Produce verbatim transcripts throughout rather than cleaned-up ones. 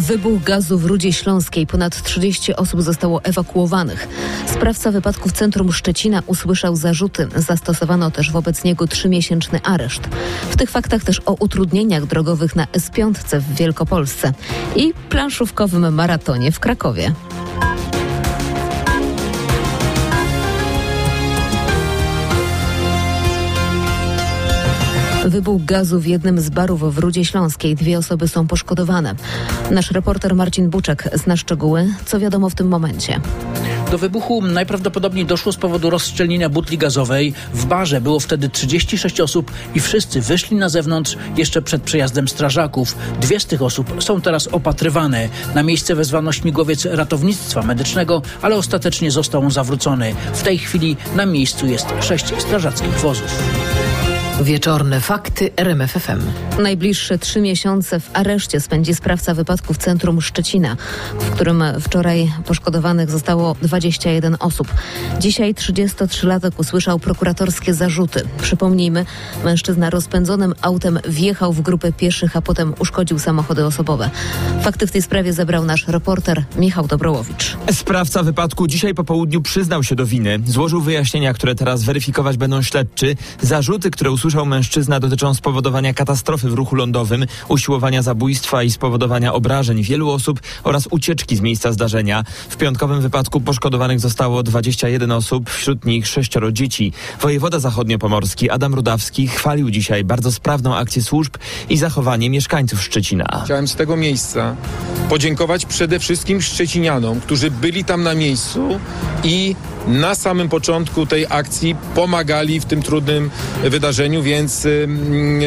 Wybuch gazu w Rudzie Śląskiej. Ponad trzydzieści osób zostało ewakuowanych. Sprawca wypadku w centrum Szczecina usłyszał zarzuty. Zastosowano też wobec niego trzymiesięczny areszt. W tych faktach też o utrudnieniach drogowych na es pięć w Wielkopolsce i planszówkowym maratonie w Krakowie. Wybuch gazu w jednym z barów w Rudzie Śląskiej. Dwie osoby są poszkodowane. Nasz reporter Marcin Buczek zna szczegóły, co wiadomo w tym momencie. Do wybuchu najprawdopodobniej doszło z powodu rozszczelnienia butli gazowej. W barze było wtedy trzydzieści sześć osób i wszyscy wyszli na zewnątrz jeszcze przed przyjazdem strażaków. Dwie z tych osób są teraz opatrywane. Na miejsce wezwano śmigłowiec ratownictwa medycznego, ale ostatecznie został on zawrócony. W tej chwili na miejscu jest sześć strażackich wozów. Wieczorne fakty er em ef ef em. Najbliższe trzy miesiące w areszcie spędzi sprawca wypadku w centrum Szczecina, w którym wczoraj poszkodowanych zostało dwadzieścia jeden osób. Dzisiaj trzydziestotrzylatek usłyszał prokuratorskie zarzuty. Przypomnijmy, mężczyzna rozpędzonym autem wjechał w grupę pieszych, a potem uszkodził samochody osobowe. Fakty w tej sprawie zebrał nasz reporter Michał Dobrołowicz. Sprawca wypadku dzisiaj po południu przyznał się do winy. Złożył wyjaśnienia, które teraz weryfikować będą śledczy. Zarzuty, które usłyszał mężczyzna, dotyczą spowodowania katastrofy w ruchu lądowym, usiłowania zabójstwa i spowodowania obrażeń wielu osób oraz ucieczki z miejsca zdarzenia. W piątkowym wypadku poszkodowanych zostało dwadzieścia jeden osób, wśród nich sześcioro dzieci. Wojewoda zachodniopomorski Adam Rudawski chwalił dzisiaj bardzo sprawną akcję służb i zachowanie mieszkańców Szczecina. Chciałem z tego miejsca podziękować przede wszystkim szczecinianom, którzy byli tam na miejscu i na samym początku tej akcji pomagali w tym trudnym wydarzeniu, więc y,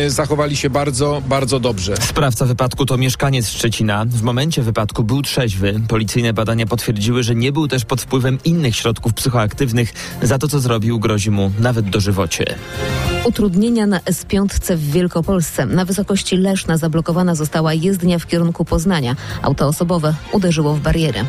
zachowali się bardzo, bardzo dobrze. Sprawca wypadku to mieszkaniec Szczecina. W momencie wypadku był trzeźwy. Policyjne badania potwierdziły, że nie był też pod wpływem innych środków psychoaktywnych. Za to, co zrobił, grozi mu nawet dożywocie. Utrudnienia na es pięć w Wielkopolsce. Na wysokości Leszna zablokowana została jezdnia w kierunku Poznania. Auto osobowe uderzyło w barierę.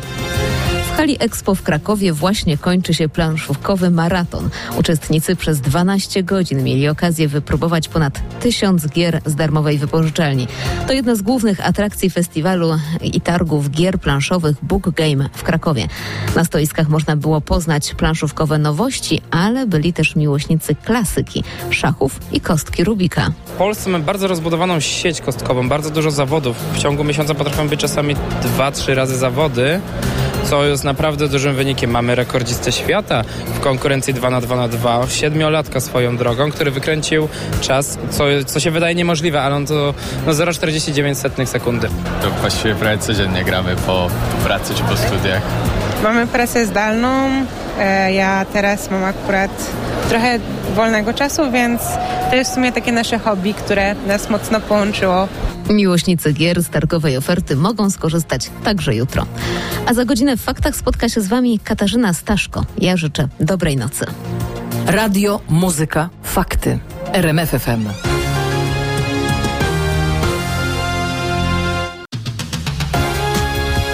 W hali Expo w Krakowie właśnie kończy się planszówkowy maraton. Uczestnicy przez dwanaście godzin mieli okazję wypróbować ponad tysiąc gier z darmowej wypożyczalni. To jedna z głównych atrakcji festiwalu i targów gier planszowych Book Game w Krakowie. Na stoiskach można było poznać planszówkowe nowości, ale byli też miłośnicy klasyki, szachów i kostki Rubika. W Polsce mamy bardzo rozbudowaną sieć kostkową, bardzo dużo zawodów. W ciągu miesiąca potrafią być czasami dwa trzy razy zawody, co jest naprawdę dużym wynikiem. Mamy rekordzistę świata w konkurencji dwa na dwa na dwa, siedmiolatka swoją drogą, który wykręcił czas, co, co się wydaje niemożliwe, ale on to no zero przecinek czterdzieści dziewięć sekundy. To właściwie prawie codziennie gramy po pracy czy po studiach. Mamy pracę zdalną, ja teraz mam akurat trochę wolnego czasu, więc to jest w sumie takie nasze hobby, które nas mocno połączyło. Miłośnicy gier z targowej oferty mogą skorzystać także jutro. A za godzinę w Faktach spotka się z Wami Katarzyna Staszko. Ja życzę dobrej nocy. Radio, muzyka, fakty. er em ef F M.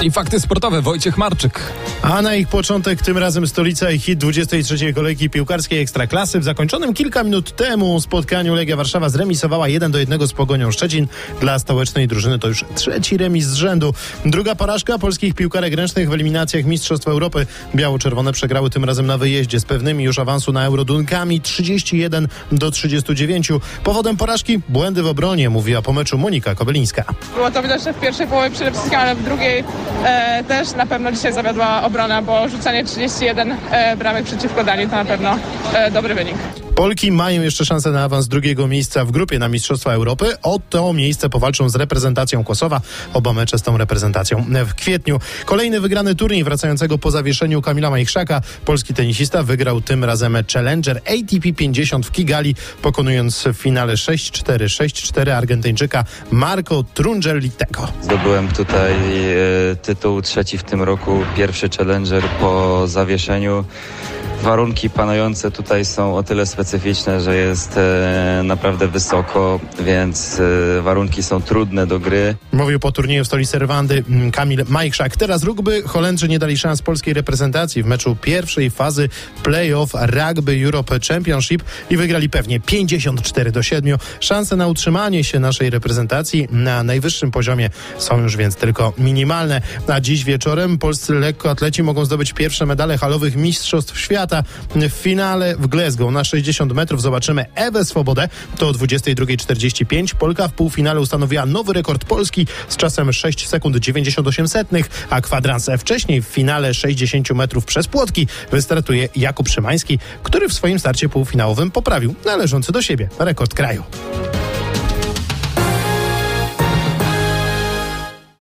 I fakty sportowe, Wojciech Marczyk. A na ich początek tym razem stolica i hit dwudziestej trzeciej kolejki piłkarskiej Ekstraklasy. W zakończonym kilka minut temu spotkaniu Legia Warszawa zremisowała jeden do jednego z Pogonią Szczecin. Dla stołecznej drużyny to już trzeci remis z rzędu. Druga porażka polskich piłkarek ręcznych w eliminacjach Mistrzostw Europy. Biało-czerwone przegrały tym razem na wyjeździe z pewnymi już awansu na Euro Dunkami trzydzieści jeden do trzydziestu dziewięciu. Powodem porażki błędy w obronie, mówiła po meczu Monika Kobylińska. Było to widoczne w pierwszej połowie przede wszystkim, ale w drugiej E, też na pewno dzisiaj zawiodła obrona, bo rzucanie trzydziestu jeden e, bramek przeciwko Danii to na pewno e, dobry wynik. Polki mają jeszcze szansę na awans drugiego miejsca w grupie na Mistrzostwa Europy. O to miejsce powalczą z reprezentacją Kosowa. Oba mecze z tą reprezentacją w kwietniu. Kolejny wygrany turniej wracającego po zawieszeniu Kamila Majchrzaka. Polski tenisista wygrał tym razem Challenger A T P pięćdziesiąt w Kigali, pokonując w finale sześć cztery sześć cztery Argentyńczyka Marco Trunger-Liteko. Zdobyłem tutaj e, tytuł trzeci w tym roku, pierwszy Challenger po zawieszeniu. Warunki panujące tutaj są o tyle specyficzne, że jest e, naprawdę wysoko, więc e, warunki są trudne do gry. Mówił po turnieju w stolicy Rwandy Kamil Majchrzak. Teraz rugby. Holendrzy nie dali szans polskiej reprezentacji w meczu pierwszej fazy play-off Rugby Europe Championship i wygrali pewnie pięćdziesiąt cztery do siedmiu. Szanse na utrzymanie się naszej reprezentacji na najwyższym poziomie są już więc tylko minimalne. A dziś wieczorem polscy lekkoatleci mogą zdobyć pierwsze medale halowych Mistrzostw Świata. W finale w Glasgow na sześćdziesiąt metrów zobaczymy Ewę Swobodę. To o dwudziesta druga czterdzieści pięć. Polka w półfinale ustanowiła nowy rekord Polski z czasem sześć sekund dziewięćdziesiąt osiem setnych, a kwadrans wcześniej w finale sześćdziesiąt metrów przez płotki wystartuje Jakub Szymański, który w swoim starcie półfinałowym poprawił należący do siebie rekord kraju.